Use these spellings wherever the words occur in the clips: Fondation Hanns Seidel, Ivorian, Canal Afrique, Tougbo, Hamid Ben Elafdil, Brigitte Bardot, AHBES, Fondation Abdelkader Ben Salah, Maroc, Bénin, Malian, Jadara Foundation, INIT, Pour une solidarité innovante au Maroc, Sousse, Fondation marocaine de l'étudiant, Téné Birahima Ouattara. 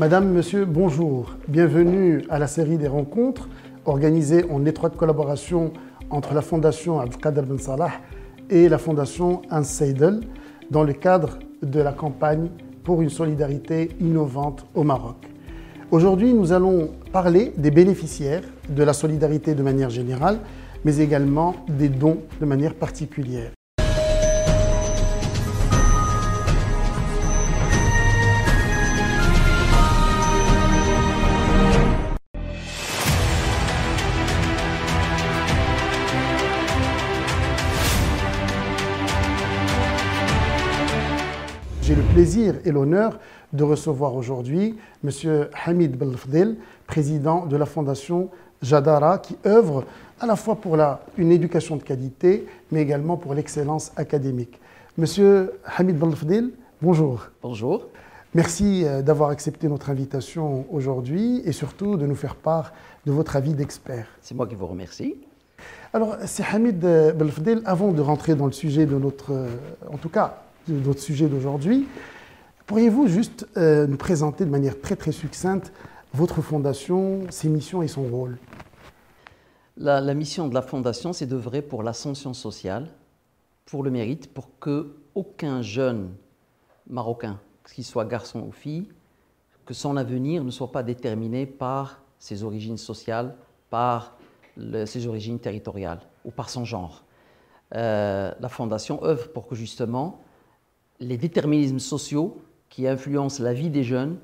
Madame, Monsieur, bonjour. Bienvenue à la série des rencontres organisée en étroite collaboration entre la Fondation Abdelkader Ben Salah et la Fondation Hanns Seidel dans le cadre de la campagne Pour une solidarité innovante au Maroc. Aujourd'hui, nous allons parler des bénéficiaires de la solidarité de manière générale, mais également des dons de manière particulière. J'ai le plaisir et l'honneur de recevoir aujourd'hui M. Hamid Ben Elafdil, président de la Fondation Jadara, qui œuvre à la fois pour une éducation de qualité, mais également pour l'excellence académique. M. Hamid Ben Elafdil, bonjour. Bonjour. Merci d'avoir accepté notre invitation aujourd'hui et surtout de nous faire part de votre avis d'expert. C'est moi qui vous remercie. Alors, c'est Hamid Ben Elafdil, avant de rentrer dans le sujet de notre... en tout cas, d'autres sujets d'aujourd'hui. Pourriez-vous juste nous présenter de manière très très succincte votre fondation, ses missions et son rôle? La mission de la fondation, c'est d'œuvrer pour l'ascension sociale, pour le mérite, pour qu'aucun jeune marocain, qu'il soit garçon ou fille, que son avenir ne soit pas déterminé par ses origines sociales, par ses origines territoriales ou par son genre. La fondation œuvre pour que justement les déterminismes sociaux qui influencent la vie des jeunes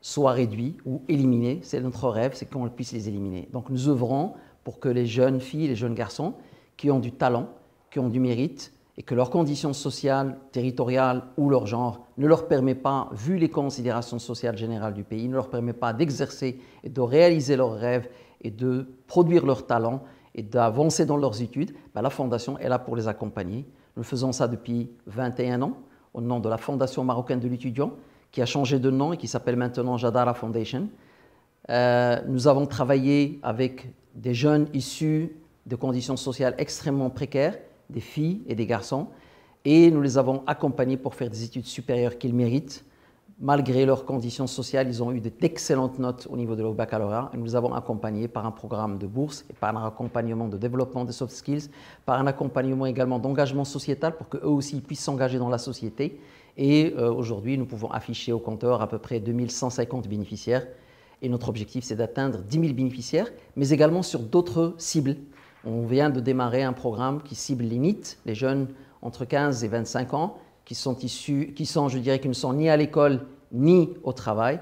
soient réduits ou éliminés. C'est notre rêve, c'est qu'on puisse les éliminer. Donc nous œuvrons pour que les jeunes filles, les jeunes garçons qui ont du talent, qui ont du mérite et que leurs conditions sociales, territoriales ou leur genre ne leur permet pas, vu les considérations sociales générales du pays, ne leur permet pas d'exercer et de réaliser leurs rêves et de produire leurs talents et d'avancer dans leurs études, la Fondation est là pour les accompagner. Nous faisons ça depuis 21 ans. Au nom de la Fondation marocaine de l'étudiant, qui a changé de nom et qui s'appelle maintenant Jadara Foundation. Nous avons travaillé avec des jeunes issus de conditions sociales extrêmement précaires, des filles et des garçons, et nous les avons accompagnés pour faire des études supérieures qu'ils méritent. Malgré leurs conditions sociales, ils ont eu d'excellentes notes au niveau de leur baccalauréat, et nous les avons accompagnés par un programme de bourse, et par un accompagnement de développement des soft skills, par un accompagnement également d'engagement sociétal pour qu'eux aussi puissent s'engager dans la société. Et aujourd'hui, nous pouvons afficher au compteur à peu près 2150 bénéficiaires. Et notre objectif, c'est d'atteindre 10 000 bénéficiaires, mais également sur d'autres cibles. On vient de démarrer un programme qui cible l'INIT, les jeunes entre 15 et 25 ans, qui ne sont ni à l'école ni au travail.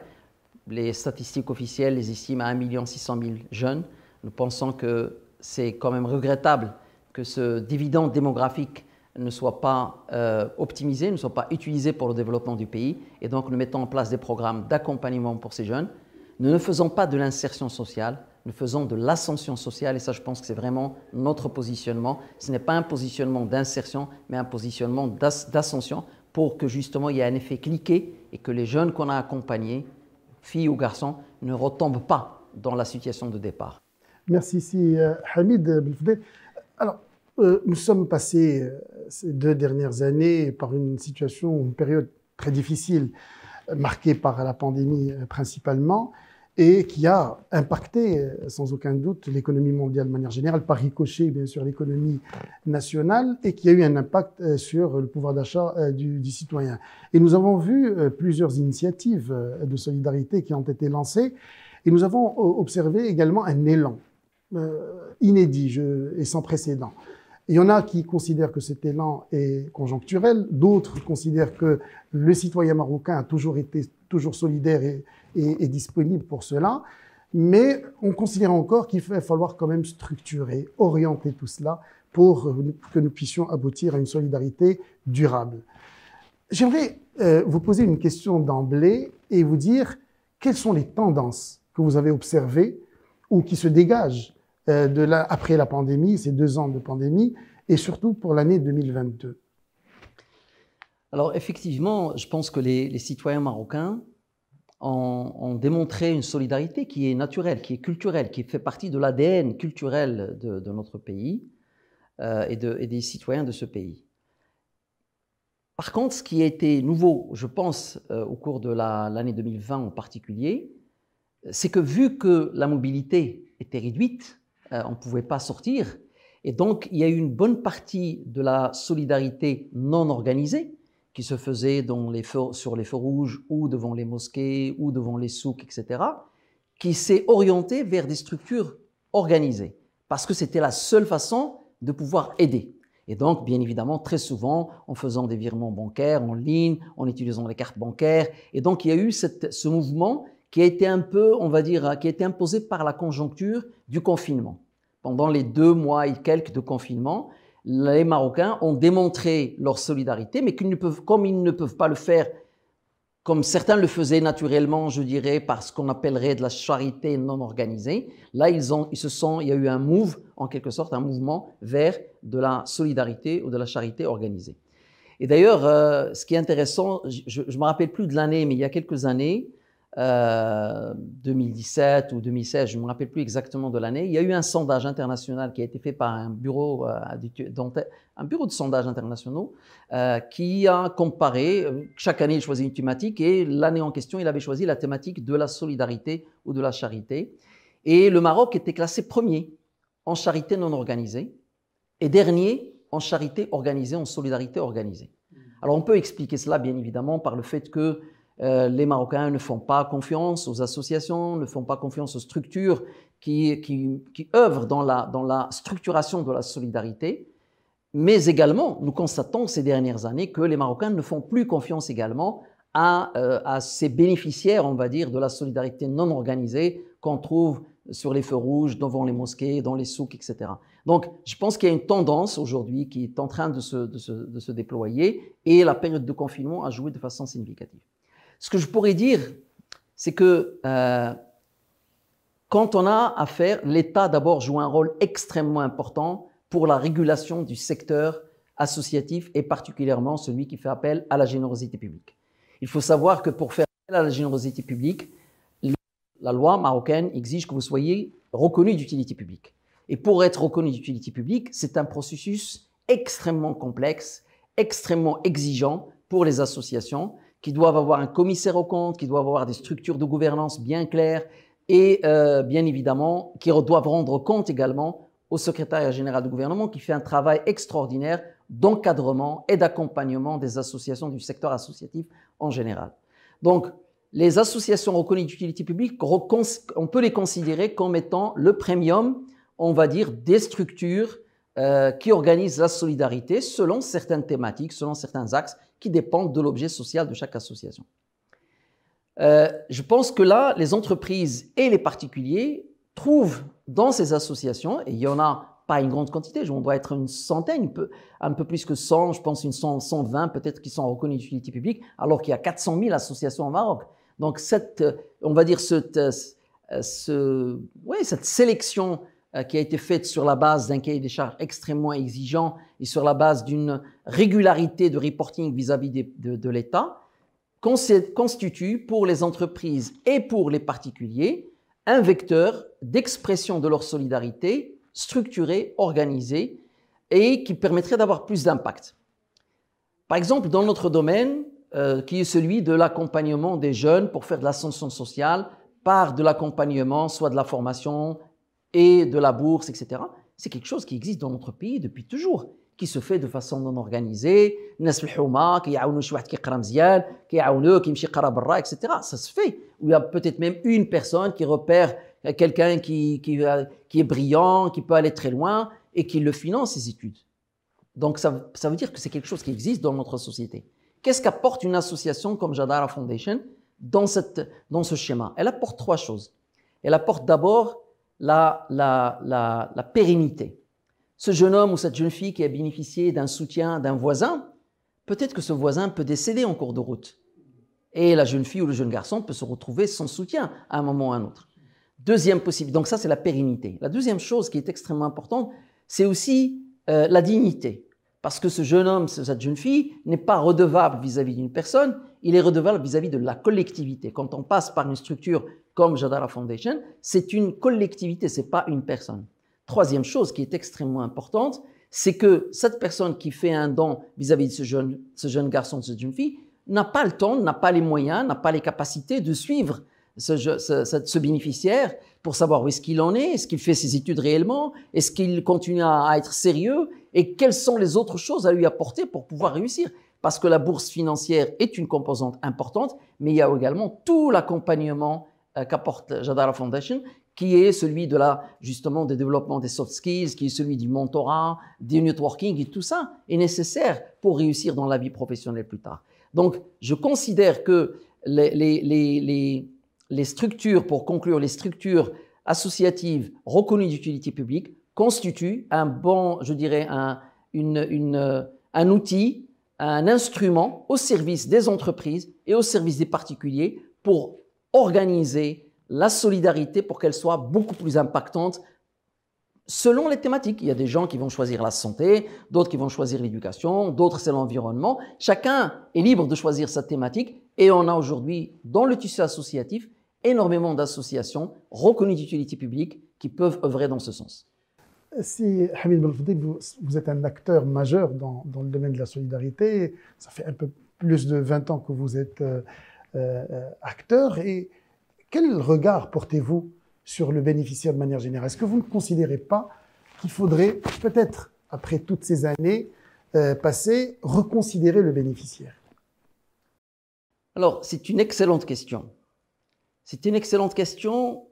Les statistiques officielles les estiment à 1 600 000 jeunes. Nous pensons que c'est quand même regrettable que ce dividende démographique ne soit pas optimisé, ne soit pas utilisé pour le développement du pays. Et donc, nous mettons en place des programmes d'accompagnement pour ces jeunes. Nous ne faisons pas de l'insertion sociale, nous faisons de l'ascension sociale. Et ça, je pense que c'est vraiment notre positionnement. Ce n'est pas un positionnement d'insertion, mais un positionnement d'ascension pour que justement il y ait un effet cliquet et que les jeunes qu'on a accompagnés, filles ou garçons, ne retombent pas dans la situation de départ. Merci, Hamid Ben Elafdil. Alors, nous sommes passés ces 2 dernières années par une période très difficile, marquée par la pandémie principalement, et qui a impacté sans aucun doute l'économie mondiale de manière générale, par ricochet bien sûr l'économie nationale, et qui a eu un impact sur le pouvoir d'achat du citoyen. Et nous avons vu plusieurs initiatives de solidarité qui ont été lancées, et nous avons observé également un élan inédit et sans précédent. Il y en a qui considèrent que cet élan est conjoncturel, d'autres considèrent que le citoyen marocain a toujours été solidaire et disponible pour cela, mais on considère encore qu'il va falloir quand même structurer, orienter tout cela pour que nous puissions aboutir à une solidarité durable. J'aimerais vous poser une question d'emblée et vous dire quelles sont les tendances que vous avez observées ou qui se dégagent après la pandémie, ces 2 ans de pandémie, et surtout pour l'année 2022. Alors effectivement, je pense que les citoyens marocains ont démontré une solidarité qui est naturelle, qui est culturelle, qui fait partie de l'ADN culturel de notre pays et des citoyens de ce pays. Par contre, ce qui a été nouveau, je pense, au cours de l'année 2020 en particulier, c'est que vu que la mobilité était réduite, on ne pouvait pas sortir, et donc il y a eu une bonne partie de la solidarité non organisée qui se faisait dans les feux, sur les feux rouges ou devant les mosquées ou devant les souks, etc., qui s'est orientée vers des structures organisées, parce que c'était la seule façon de pouvoir aider. Et donc, bien évidemment, très souvent, en faisant des virements bancaires en ligne, en utilisant les cartes bancaires. Et donc, il y a eu ce mouvement qui a été un peu, on va dire, qui a été imposé par la conjoncture du confinement. Pendant les 2 mois et quelques de confinement, les Marocains ont démontré leur solidarité, mais comme ils ne peuvent pas le faire, comme certains le faisaient naturellement, je dirais, par ce qu'on appellerait de la charité non organisée, là, il y a eu un move, en quelque sorte, un mouvement vers de la solidarité ou de la charité organisée. Et d'ailleurs, ce qui est intéressant, je ne me rappelle plus de l'année, mais il y a quelques années, 2017 ou 2016, je ne me rappelle plus exactement de l'année, il y a eu un sondage international qui a été fait par un bureau de sondage internationaux qui a comparé, chaque année il choisit une thématique, et l'année en question il avait choisi la thématique de la solidarité ou de la charité, et le Maroc était classé premier en charité non organisée et dernier en charité organisée, en solidarité organisée. Alors on peut expliquer cela bien évidemment par le fait que les Marocains ne font pas confiance aux associations, ne font pas confiance aux structures qui œuvrent dans la structuration de la solidarité. Mais également, nous constatons ces dernières années que les Marocains ne font plus confiance également à ces bénéficiaires, on va dire, de la solidarité non organisée qu'on trouve sur les feux rouges, devant les mosquées, dans les souks, etc. Donc, je pense qu'il y a une tendance aujourd'hui qui est en train de se déployer, et la période de confinement a joué de façon significative. Ce que je pourrais dire, c'est que quand on a affaire, l'État d'abord joue un rôle extrêmement important pour la régulation du secteur associatif, et particulièrement celui qui fait appel à la générosité publique. Il faut savoir que pour faire appel à la générosité publique, la loi marocaine exige que vous soyez reconnu d'utilité publique. Et pour être reconnu d'utilité publique, c'est un processus extrêmement complexe, extrêmement exigeant pour les associations, qui doivent avoir un commissaire aux comptes, qui doivent avoir des structures de gouvernance bien claires et bien évidemment qui doivent rendre compte également au secrétariat général du gouvernement, qui fait un travail extraordinaire d'encadrement et d'accompagnement des associations du secteur associatif en général. Donc, les associations reconnues d'utilité publique, on peut les considérer comme étant le premium, on va dire, des structures qui organisent la solidarité selon certaines thématiques, selon certains axes qui dépendent de l'objet social de chaque association. Je pense que là, les entreprises et les particuliers trouvent dans ces associations, et il n'y en a pas une grande quantité, on doit être une centaine, un peu plus que 100, je pense 120 peut-être qui sont reconnues d'utilité publique, alors qu'il y a 400 000 associations au Maroc. Donc on va dire cette sélection qui a été faite sur la base d'un cahier des charges extrêmement exigeant et sur la base d'une régularité de reporting vis-à-vis de l'État, constitue pour les entreprises et pour les particuliers un vecteur d'expression de leur solidarité structurée, organisée, et qui permettrait d'avoir plus d'impact. Par exemple, dans notre domaine, qui est celui de l'accompagnement des jeunes pour faire de l'ascension sociale par de l'accompagnement, soit de la formation, et de la bourse, etc., c'est quelque chose qui existe dans notre pays depuis toujours, qui se fait de façon non organisée, etc. Ça se fait, où il y a peut-être même une personne qui repère quelqu'un qui est brillant, qui peut aller très loin, et qui le finance, ses études. Donc ça veut dire que c'est quelque chose qui existe dans notre société. Qu'est-ce qu'apporte une association comme Jadara Foundation dans ce schéma? Elle apporte 3 choses. Elle apporte d'abord la pérennité. Ce jeune homme ou cette jeune fille qui a bénéficié d'un soutien d'un voisin, peut-être que ce voisin peut décéder en cours de route. Et la jeune fille ou le jeune garçon peut se retrouver sans soutien à un moment ou à un autre. Deuxième possible, donc ça c'est la pérennité. La deuxième chose qui est extrêmement importante, c'est aussi la dignité. Parce que ce jeune homme, cette jeune fille n'est pas redevable vis-à-vis d'une personne, il est redevable vis-à-vis de la collectivité. Quand on passe par une structure comme Jadara Foundation, c'est une collectivité, ce n'est pas une personne. Troisième chose qui est extrêmement importante, c'est que cette personne qui fait un don vis-à-vis de ce jeune garçon, cette jeune fille, n'a pas le temps, n'a pas les moyens, n'a pas les capacités de suivre ce bénéficiaire pour savoir où est-ce qu'il en est qu'il fait ses études réellement, est-ce qu'il continue à être sérieux et quelles sont les autres choses à lui apporter pour pouvoir réussir. Parce que la bourse financière est une composante importante, mais il y a également tout l'accompagnement qu'apporte Jadara Foundation, qui est celui de justement des développements des soft skills, qui est celui du mentorat, du networking, et tout ça est nécessaire pour réussir dans la vie professionnelle plus tard. Donc, je considère que les structures, pour conclure, les structures associatives reconnues d'utilité publique constituent un bon, je dirais, un outil, un instrument au service des entreprises et au service des particuliers pour organiser la solidarité pour qu'elle soit beaucoup plus impactante selon les thématiques. Il y a des gens qui vont choisir la santé, d'autres qui vont choisir l'éducation, d'autres c'est l'environnement. Chacun est libre de choisir sa thématique et on a aujourd'hui dans le tissu associatif énormément d'associations reconnues d'utilité publique qui peuvent œuvrer dans ce sens. Si Hamid Ben Elafdil, vous êtes un acteur majeur dans le domaine de la solidarité, ça fait un peu plus de 20 ans que vous êtes acteur, et quel regard portez-vous sur le bénéficiaire de manière générale? Est-ce que vous ne considérez pas qu'il faudrait peut-être, après toutes ces années passées, reconsidérer le bénéficiaire? Alors, c'est une excellente question. C'est une excellente question.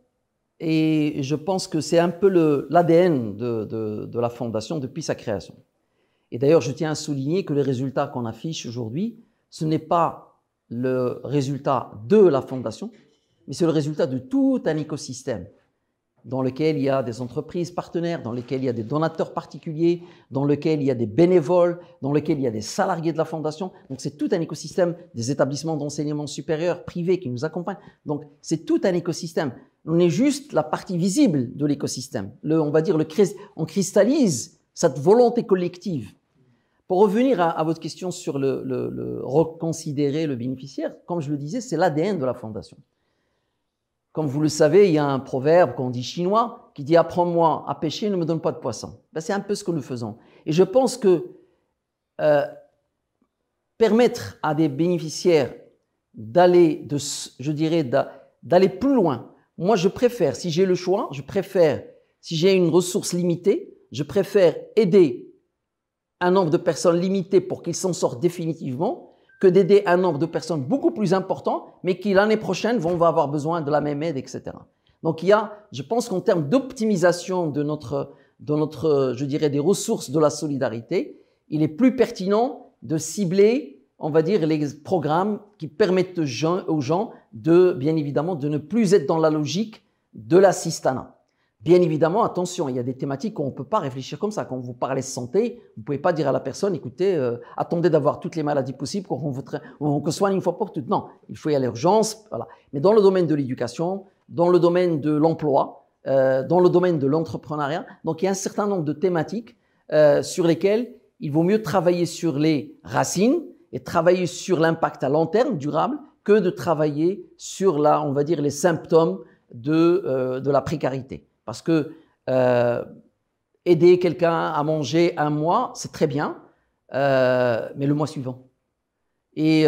Et je pense que c'est un peu l'ADN de la Fondation depuis sa création. Et d'ailleurs, je tiens à souligner que les résultats qu'on affiche aujourd'hui, ce n'est pas le résultat de la Fondation, mais c'est le résultat de tout un écosystème dans lequel il y a des entreprises partenaires, dans lequel il y a des donateurs particuliers, dans lequel il y a des bénévoles, dans lequel il y a des salariés de la Fondation. Donc, c'est tout un écosystème des établissements d'enseignement supérieur privés qui nous accompagnent. Donc, c'est tout un écosystème. On est juste la partie visible de l'écosystème. On va dire, on cristallise cette volonté collective. Pour revenir à votre question sur reconsidérer le bénéficiaire, comme je le disais, c'est l'ADN de la Fondation. Comme vous le savez, il y a un proverbe qu'on dit chinois qui dit « Apprends-moi à pêcher, ne me donne pas de poisson ». Ben, c'est un peu ce que nous faisons. Et je pense que permettre à des bénéficiaires d'aller plus loin. Moi, je préfère, si j'ai le choix, je préfère, si j'ai une ressource limitée, je préfère aider un nombre de personnes limitées pour qu'ils s'en sortent définitivement que d'aider un nombre de personnes beaucoup plus important, mais qui l'année prochaine vont avoir besoin de la même aide, etc. Donc, il y a, je pense qu'en termes d'optimisation de notre, je dirais, des ressources de la solidarité, il est plus pertinent de cibler, on va dire, les programmes qui permettent aux gens de, bien évidemment, de ne plus être dans la logique de l'assistanat. Bien évidemment, attention, il y a des thématiques qu'on ne peut pas réfléchir comme ça. Quand vous parlez santé, vous ne pouvez pas dire à la personne, écoutez, attendez d'avoir toutes les maladies possibles qu'on vous soigne une fois pour toutes. Non, il faut y aller à l'urgence. Voilà. Mais dans le domaine de l'éducation, dans le domaine de l'emploi, dans le domaine de l'entrepreneuriat, donc il y a un certain nombre de thématiques sur lesquelles il vaut mieux travailler sur les racines, et travailler sur l'impact à long terme durable que de travailler sur on va dire, les symptômes de la précarité. Parce que aider quelqu'un à manger un mois, c'est très bien, mais le mois suivant. Et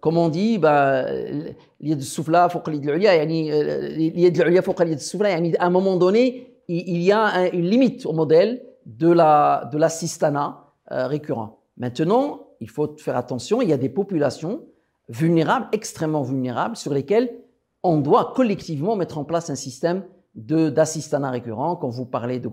comme on dit, à un moment donné, il y a une limite au modèle de l'assistanat récurrent. Maintenant, il faut faire attention, il y a des populations vulnérables, extrêmement vulnérables, sur lesquelles on doit collectivement mettre en place un système d'assistanat récurrent. Quand vous parlez de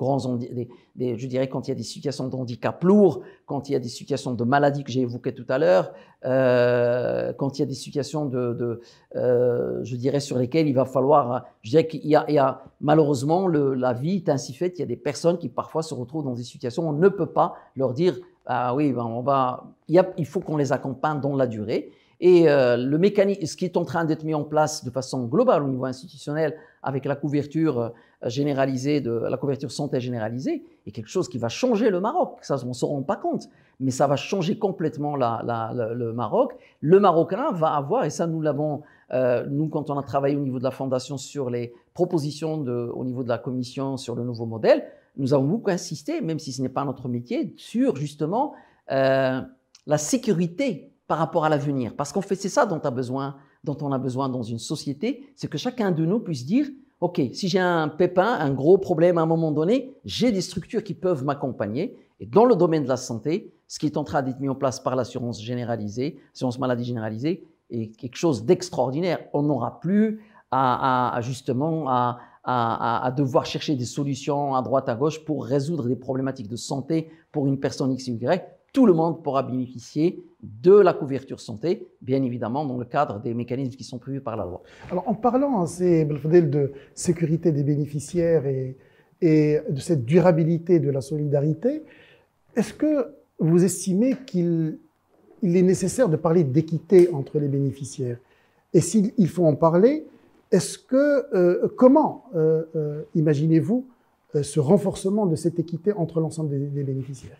je dirais, quand il y a des situations de handicap lourd, quand il y a des situations de maladie que j'ai évoquées tout à l'heure, quand il y a des situations je dirais, sur lesquelles il va falloir, je dirais qu'il y a malheureusement, la vie est ainsi faite, il y a des personnes qui parfois se retrouvent dans des situations où on ne peut pas leur dire, ah oui, ben il faut qu'on les accompagne dans la durée. Et le mécanisme, ce qui est en train d'être mis en place de façon globale au niveau institutionnel avec la couverture généralisée, la couverture santé généralisée, est quelque chose qui va changer le Maroc. Ça, on ne s'en rend pas compte, mais ça va changer complètement le Maroc. Le Marocain va avoir, et ça nous l'avons, nous quand on a travaillé au niveau de la Fondation sur les propositions au niveau de la Commission sur le nouveau modèle, nous avons beaucoup insisté, même si ce n'est pas notre métier, sur justement la sécurité par rapport à l'avenir. Parce qu'en fait, c'est ça dont on a besoin dans une société, c'est que chacun de nous puisse dire « Ok, si j'ai un pépin, un gros problème à un moment donné, j'ai des structures qui peuvent m'accompagner. » Et dans le domaine de la santé, ce qui est en train d'être mis en place par l'assurance généralisée, l'assurance maladie généralisée, est quelque chose d'extraordinaire. On n'aura plus à devoir chercher des solutions à droite, à gauche pour résoudre des problématiques de santé pour une personne X ou Y. Tout le monde pourra bénéficier de la couverture santé, bien évidemment, dans le cadre des mécanismes qui sont prévus par la loi. Alors, en parlant de sécurité des bénéficiaires et de cette durabilité de la solidarité, est-ce que vous estimez qu'il est nécessaire de parler d'équité entre les bénéficiaires? Et s'il faut en parler, comment imaginez-vous ce renforcement de cette équité entre l'ensemble des bénéficiaires?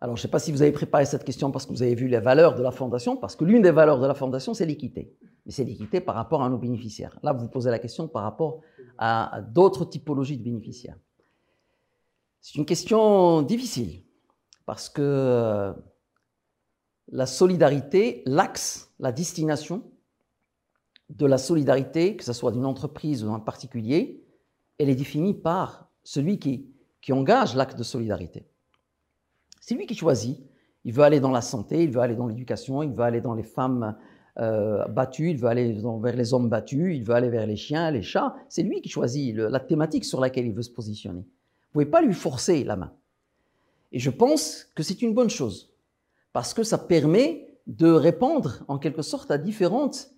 Alors, je ne sais pas si vous avez préparé cette question parce que vous avez vu les valeurs de la Fondation, parce que l'une des valeurs de la Fondation, c'est l'équité. Mais c'est l'équité par rapport à nos bénéficiaires. Là, vous posez la question par rapport à d'autres typologies de bénéficiaires. C'est une question difficile parce que la solidarité, l'axe, la destination de la solidarité, que ce soit d'une entreprise ou d'un particulier, elle est définie par celui qui engage l'acte de solidarité. C'est lui qui choisit. Il veut aller dans la santé, il veut aller dans l'éducation, il veut aller dans les femmes battues, il veut aller vers les hommes battus, il veut aller vers les chiens, les chats. C'est lui qui choisit la thématique sur laquelle il veut se positionner. Vous ne pouvez pas lui forcer la main. Et je pense que c'est une bonne chose parce que ça permet de répondre en quelque sorte à différentes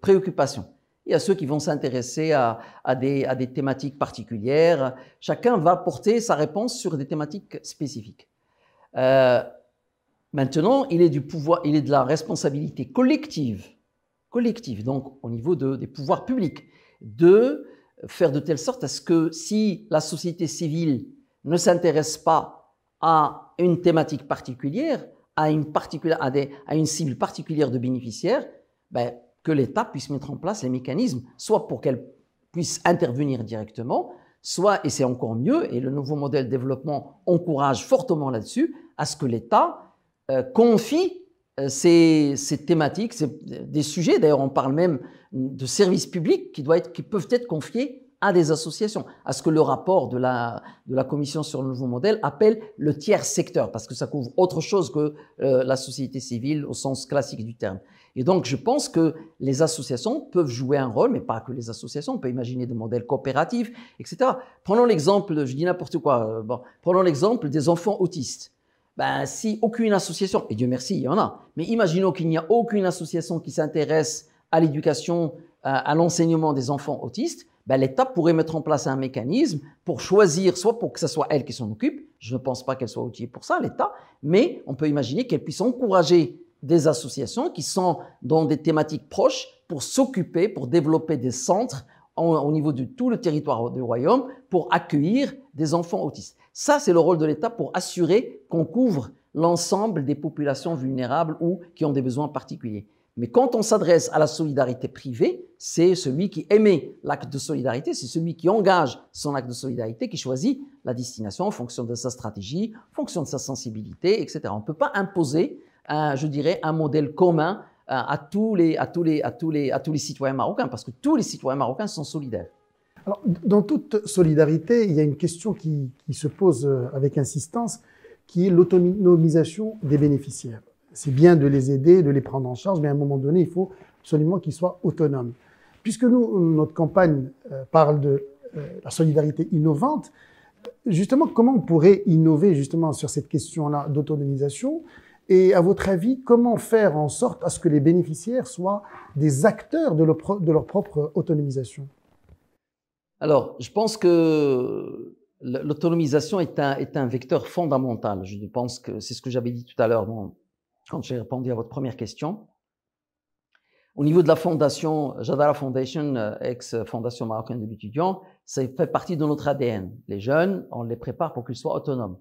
préoccupations. Il y a ceux qui vont s'intéresser à des thématiques particulières. Chacun va porter sa réponse sur des thématiques spécifiques. Maintenant, il est de la responsabilité collective, donc au niveau des pouvoirs publics, de faire de telle sorte à ce que si la société civile ne s'intéresse pas à une thématique particulière, à une cible particulière de bénéficiaires, que l'État puisse mettre en place les mécanismes, soit pour qu'elle puisse intervenir directement, soit, et c'est encore mieux, et le nouveau modèle de développement encourage fortement là-dessus, à ce que l'État confie ces thématiques, des sujets, d'ailleurs on parle même de services publics qui peuvent être confiés à des associations, à ce que le rapport de la Commission sur le nouveau modèle appelle le tiers secteur, parce que ça couvre autre chose que la société civile au sens classique du terme. Et donc, je pense que les associations peuvent jouer un rôle, mais pas que les associations. On peut imaginer des modèles coopératifs, etc. Prenons l'exemple, je dis n'importe quoi, prenons l'exemple des enfants autistes. Si aucune association, et Dieu merci, il y en a, mais imaginons qu'il n'y a aucune association qui s'intéresse à l'éducation, à l'enseignement des enfants autistes, l'État pourrait mettre en place un mécanisme pour choisir, soit pour que ce soit elle qui s'en occupe, je ne pense pas qu'elle soit outillée pour ça, l'État, mais on peut imaginer qu'elle puisse encourager des associations qui sont dans des thématiques proches pour s'occuper, pour développer des centres au niveau de tout le territoire du Royaume pour accueillir des enfants autistes. Ça, c'est le rôle de l'État pour assurer qu'on couvre l'ensemble des populations vulnérables ou qui ont des besoins particuliers. Mais quand on s'adresse à la solidarité privée, c'est celui qui émet l'acte de solidarité, c'est celui qui engage son acte de solidarité, qui choisit la destination en fonction de sa stratégie, en fonction de sa sensibilité, etc. On ne peut pas imposer, je dirais, un modèle commun à tous les citoyens marocains, parce que tous les citoyens marocains sont solidaires. Alors, dans toute solidarité, il y a une question qui se pose avec insistance, qui est l'autonomisation des bénéficiaires. C'est bien de les aider, de les prendre en charge, mais à un moment donné, il faut absolument qu'ils soient autonomes. Puisque notre campagne parle de la solidarité innovante, justement, comment on pourrait innover justement sur cette question-là d'autonomisation? Et à votre avis, comment faire en sorte à ce que les bénéficiaires soient des acteurs de leur propre autonomisation? Alors, je pense que l'autonomisation est un vecteur fondamental. Je pense que c'est ce que j'avais dit tout à l'heure quand j'ai répondu à votre première question. Au niveau de la fondation, Jadara Foundation, ex-fondation marocaine de l'étudiant, ça fait partie de notre ADN. Les jeunes, on les prépare pour qu'ils soient autonomes.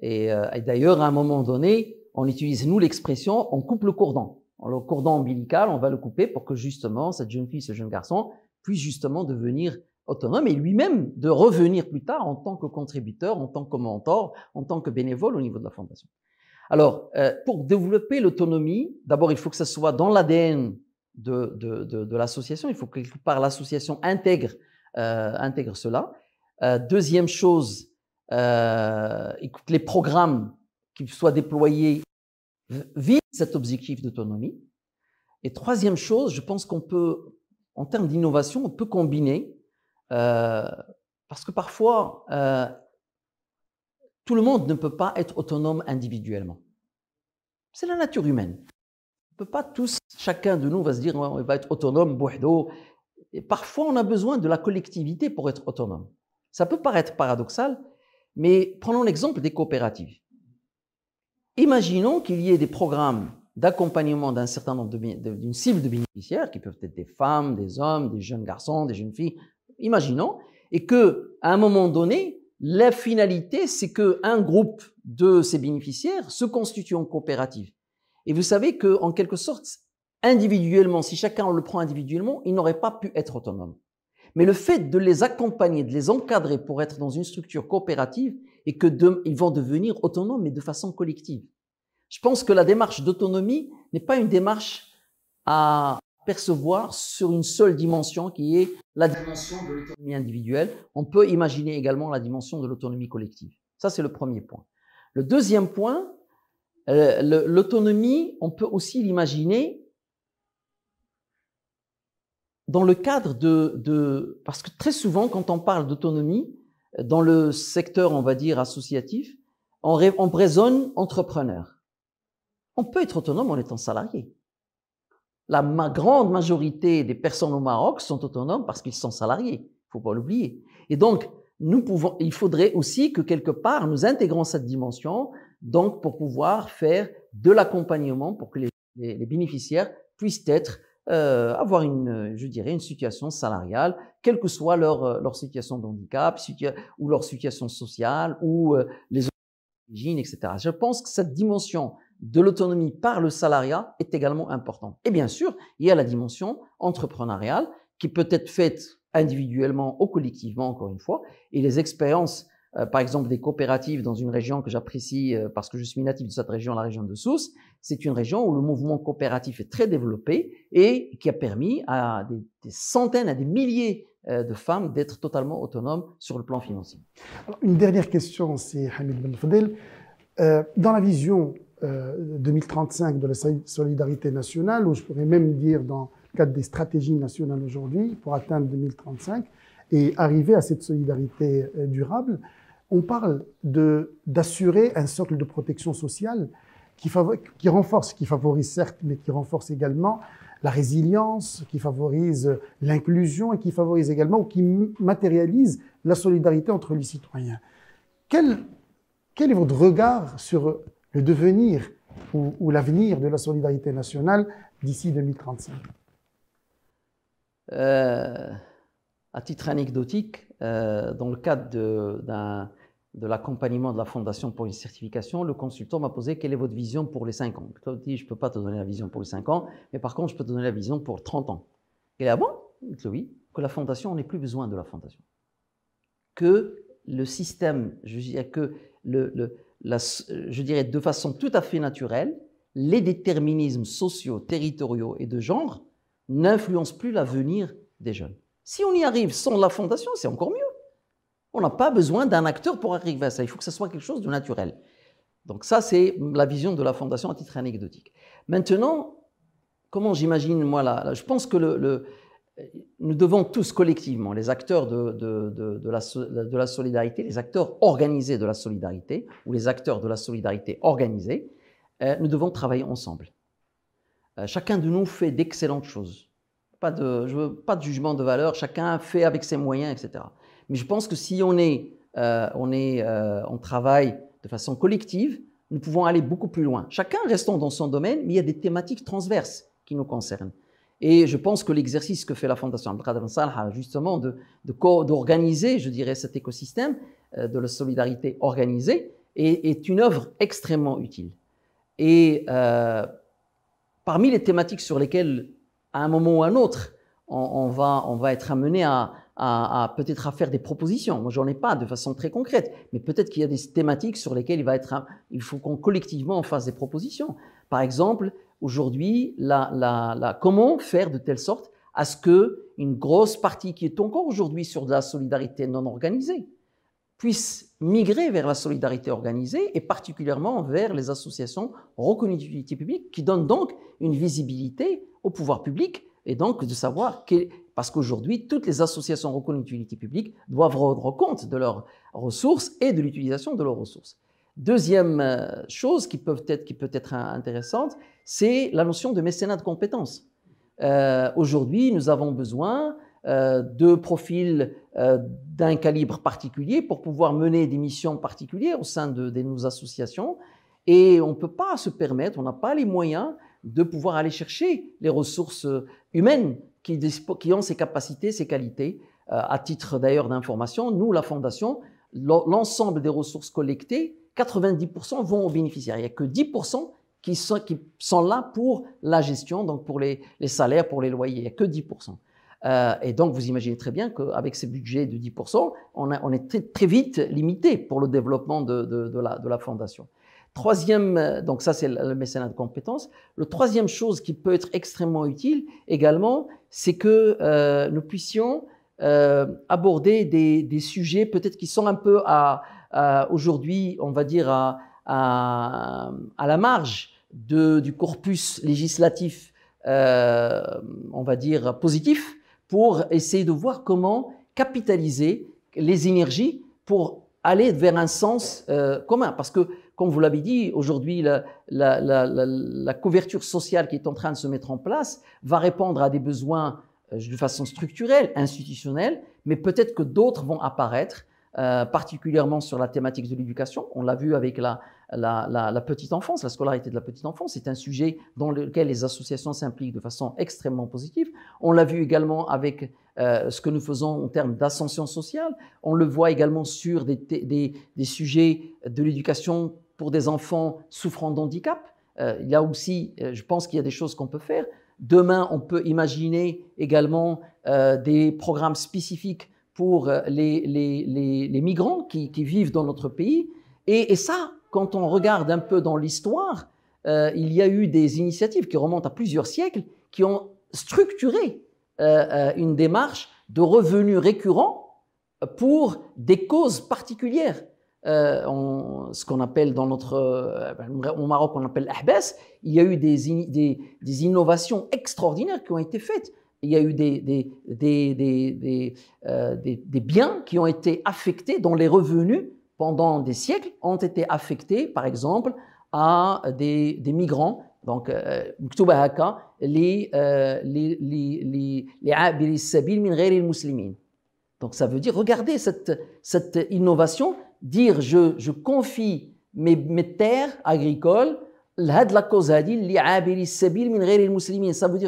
Et d'ailleurs, à un moment donné, on utilise, nous, l'expression « on coupe le cordon ». Le cordon ombilical, on va le couper pour que justement cette jeune fille, ce jeune garçon puisse justement devenir autonome et lui-même de revenir plus tard en tant que contributeur, en tant que mentor, en tant que bénévole au niveau de la fondation. Alors, pour développer l'autonomie, d'abord, il faut que ça soit dans l'ADN de l'association. Il faut que quelque part l'association intègre cela. Deuxième chose, que les programmes qui soient déployés visent cet objectif d'autonomie. Et troisième chose, je pense qu'on peut, en termes d'innovation, on peut combiner, parce que parfois, tout le monde ne peut pas être autonome individuellement. C'est la nature humaine. On ne peut pas tous, chacun de nous va se dire, on va être autonome, bouhdo. Et parfois, on a besoin de la collectivité pour être autonome. Ça peut paraître paradoxal, mais prenons l'exemple des coopératives. Imaginons qu'il y ait des programmes d'accompagnement d'un certain nombre d'une cible de bénéficiaires, qui peuvent être des femmes, des hommes, des jeunes garçons, des jeunes filles, imaginons, et qu'à un moment donné, la finalité, c'est qu'un groupe de ces bénéficiaires se constitue en coopérative. Et vous savez qu'en quelque sorte, individuellement, si chacun le prend individuellement, il n'aurait pas pu être autonome. Mais le fait de les accompagner, de les encadrer pour être dans une structure coopérative et qu'ils vont devenir autonomes, mais de façon collective. Je pense que la démarche d'autonomie n'est pas une démarche à percevoir sur une seule dimension qui est la dimension de l'autonomie individuelle. On peut imaginer également la dimension de l'autonomie collective. Ça, c'est le premier point. Le deuxième point, l'autonomie, on peut aussi l'imaginer dans le cadre parce que très souvent, quand on parle d'autonomie, dans le secteur, on va dire, associatif, on raisonne entrepreneur. On peut être autonome en étant salarié. La grande majorité des personnes au Maroc sont autonomes parce qu'ils sont salariés. Il ne faut pas l'oublier. Et donc, il faudrait aussi que quelque part, nous intégrons cette dimension donc pour pouvoir faire de l'accompagnement pour que les bénéficiaires puissent être avoir une situation salariale, quelle que soit leur situation de handicap ou leur situation sociale ou les origines, etc. Je pense que cette dimension de l'autonomie par le salariat est également importante. Et bien sûr, il y a la dimension entrepreneuriale qui peut être faite individuellement ou collectivement, encore une fois, et les expériences, par exemple, des coopératives dans une région que j'apprécie parce que je suis natif de cette région, la région de Sousse. C'est une région où le mouvement coopératif est très développé et qui a permis à des centaines, à des milliers de femmes d'être totalement autonomes sur le plan financier. Alors, une dernière question, c'est Hamid Ben Elafdil. Dans la vision 2035 de la solidarité nationale, ou je pourrais même dire dans le cadre des stratégies nationales aujourd'hui pour atteindre 2035 et arriver à cette solidarité durable, on parle d'assurer un socle de protection sociale qui favorise certes, mais qui renforce également la résilience, qui favorise l'inclusion et qui favorise également ou qui matérialise la solidarité entre les citoyens. Quel est votre regard sur le devenir ou l'avenir de la solidarité nationale d'ici 2035 ? À titre anecdotique, dans le cadre de l'accompagnement de la Fondation pour une certification, le consultant m'a posé quelle est votre vision pour les 5 ans. Je lui ai dit, je ne peux pas te donner la vision pour les 5 ans, mais par contre, je peux te donner la vision pour 30 ans. Et là, bon, il dit oui, que la Fondation, on n'a plus besoin de la Fondation. Que le système, je dirais, je dirais de façon tout à fait naturelle, les déterminismes sociaux, territoriaux et de genre n'influencent plus l'avenir des jeunes. Si on y arrive sans la Fondation, c'est encore mieux. On n'a pas besoin d'un acteur pour arriver à ça. Il faut que ce soit quelque chose de naturel. Donc ça, c'est la vision de la Fondation à titre anecdotique. Maintenant, comment j'imagine, moi, je pense que nous devons tous collectivement, les acteurs de la solidarité, les acteurs organisés de la solidarité, ou les acteurs de la solidarité organisée, nous devons travailler ensemble. Chacun de nous fait d'excellentes choses. Je veux pas de jugement de valeur, chacun fait avec ses moyens, etc. Mais je pense que si on travaille de façon collective, nous pouvons aller beaucoup plus loin. Chacun restant dans son domaine, mais il y a des thématiques transverses qui nous concernent. Et je pense que l'exercice que fait la Fondation Abdelkader Ben Salah, justement, d'organiser, je dirais, cet écosystème de la solidarité organisée, est une œuvre extrêmement utile. Et parmi les thématiques sur lesquelles, à un moment ou à un autre, on va être amené à peut-être à faire des propositions. Moi, j'en ai pas de façon très concrète, mais peut-être qu'il y a des thématiques sur lesquelles il faut qu'on collectivement on fasse des propositions. Par exemple, aujourd'hui, comment faire de telle sorte à ce que une grosse partie qui est encore aujourd'hui sur de la solidarité non organisée puisse migrer vers la solidarité organisée et particulièrement vers les associations reconnues d'utilité publique qui donnent donc une visibilité au pouvoir public et donc de savoir parce qu'aujourd'hui, toutes les associations reconnues d'utilité publique doivent rendre compte de leurs ressources et de l'utilisation de leurs ressources. Deuxième chose qui peut être intéressante, c'est la notion de mécénat de compétences. Aujourd'hui, nous avons besoin de profils d'un calibre particulier pour pouvoir mener des missions particulières au sein de nos associations. Et on ne peut pas se permettre, on n'a pas les moyens de pouvoir aller chercher les ressources humaines qui ont ces capacités, ces qualités. À titre d'ailleurs d'information, nous, la Fondation, l'ensemble des ressources collectées, 90% vont aux bénéficiaires. Il n'y a que 10% qui sont là pour la gestion, donc pour les salaires, pour les loyers. Il n'y a que 10%. Et donc, vous imaginez très bien qu'avec ces budgets de 10%, on est très, très vite limité pour le développement de la Fondation. Troisième, donc ça c'est le mécénat de compétences. La troisième chose qui peut être extrêmement utile également, c'est que nous puissions aborder des sujets peut-être qui sont un peu aujourd'hui, on va dire, à la marge du corpus législatif, on va dire, positif, pour essayer de voir comment capitaliser les énergies pour aller vers un sens commun. Parce que, comme vous l'avez dit, aujourd'hui, la couverture sociale qui est en train de se mettre en place va répondre à des besoins de façon structurelle, institutionnelle, mais peut-être que d'autres vont apparaître, particulièrement sur la thématique de l'éducation. On l'a vu avec la petite enfance, la scolarité de la petite enfance. C'est un sujet dans lequel les associations s'impliquent de façon extrêmement positive. On l'a vu également avec ce que nous faisons en termes d'ascension sociale. On le voit également sur des sujets de l'éducation pour des enfants souffrant d'handicap. Il y a aussi, je pense qu'il y a des choses qu'on peut faire. Demain, on peut imaginer également des programmes spécifiques pour les migrants qui vivent dans notre pays. Et ça, quand on regarde un peu dans l'histoire, il y a eu des initiatives qui remontent à plusieurs siècles, qui ont structuré une démarche de revenus récurrents pour des causes particulières. Ce qu'on appelle au Maroc, on appelle AHBES. Il y a eu des innovations extraordinaires qui ont été faites. Il y a eu des biens qui ont été affectés, dont les revenus pendant des siècles ont été affectés, par exemple, à des migrants. Donc, les abilis sabil min ghayri al-muslimin. Donc, ça veut dire, regardez cette innovation. Dire je confie mes terres agricoles, ça veut dire que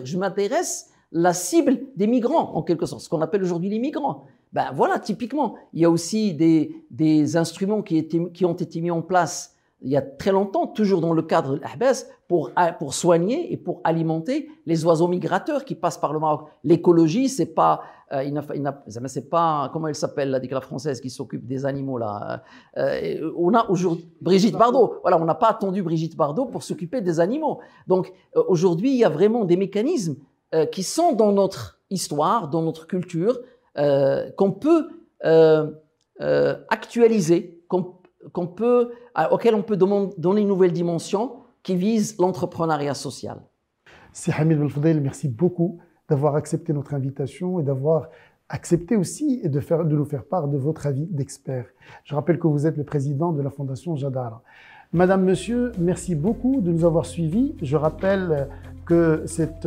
je m'intéresse à la cible des migrants, en quelque sorte, ce qu'on appelle aujourd'hui les migrants. Ben voilà, typiquement, il y a aussi des instruments qui ont été mis en place il y a très longtemps, toujours dans le cadre de l'AHBES, pour soigner et pour alimenter les oiseaux migrateurs qui passent par le Maroc. L'écologie, c'est pas, comment elle s'appelle la déclaration française qui s'occupe des animaux là. On a aujourd'hui Brigitte Bardot. Voilà, on n'a pas attendu Brigitte Bardot pour s'occuper des animaux. Donc aujourd'hui, il y a vraiment des mécanismes qui sont dans notre histoire, dans notre culture, qu'on peut actualiser, auquel on peut donner une nouvelle dimension qui vise l'entrepreneuriat social. C'est Hamid Ben Elafdil, merci beaucoup d'avoir accepté notre invitation et d'avoir accepté aussi de nous faire part de votre avis d'expert. Je rappelle que vous êtes le président de la Fondation Jadara. Madame, Monsieur, merci beaucoup de nous avoir suivis. Je rappelle que cette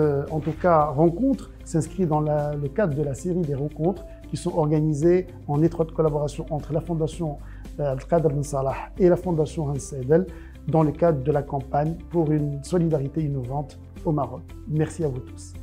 rencontre s'inscrit dans le cadre de la série des rencontres qui sont organisées en étroite collaboration entre la Fondation Abdelkader Ben Salah et la Fondation Hanns Seidel dans le cadre de la campagne pour une solidarité innovante au Maroc. Merci à vous tous.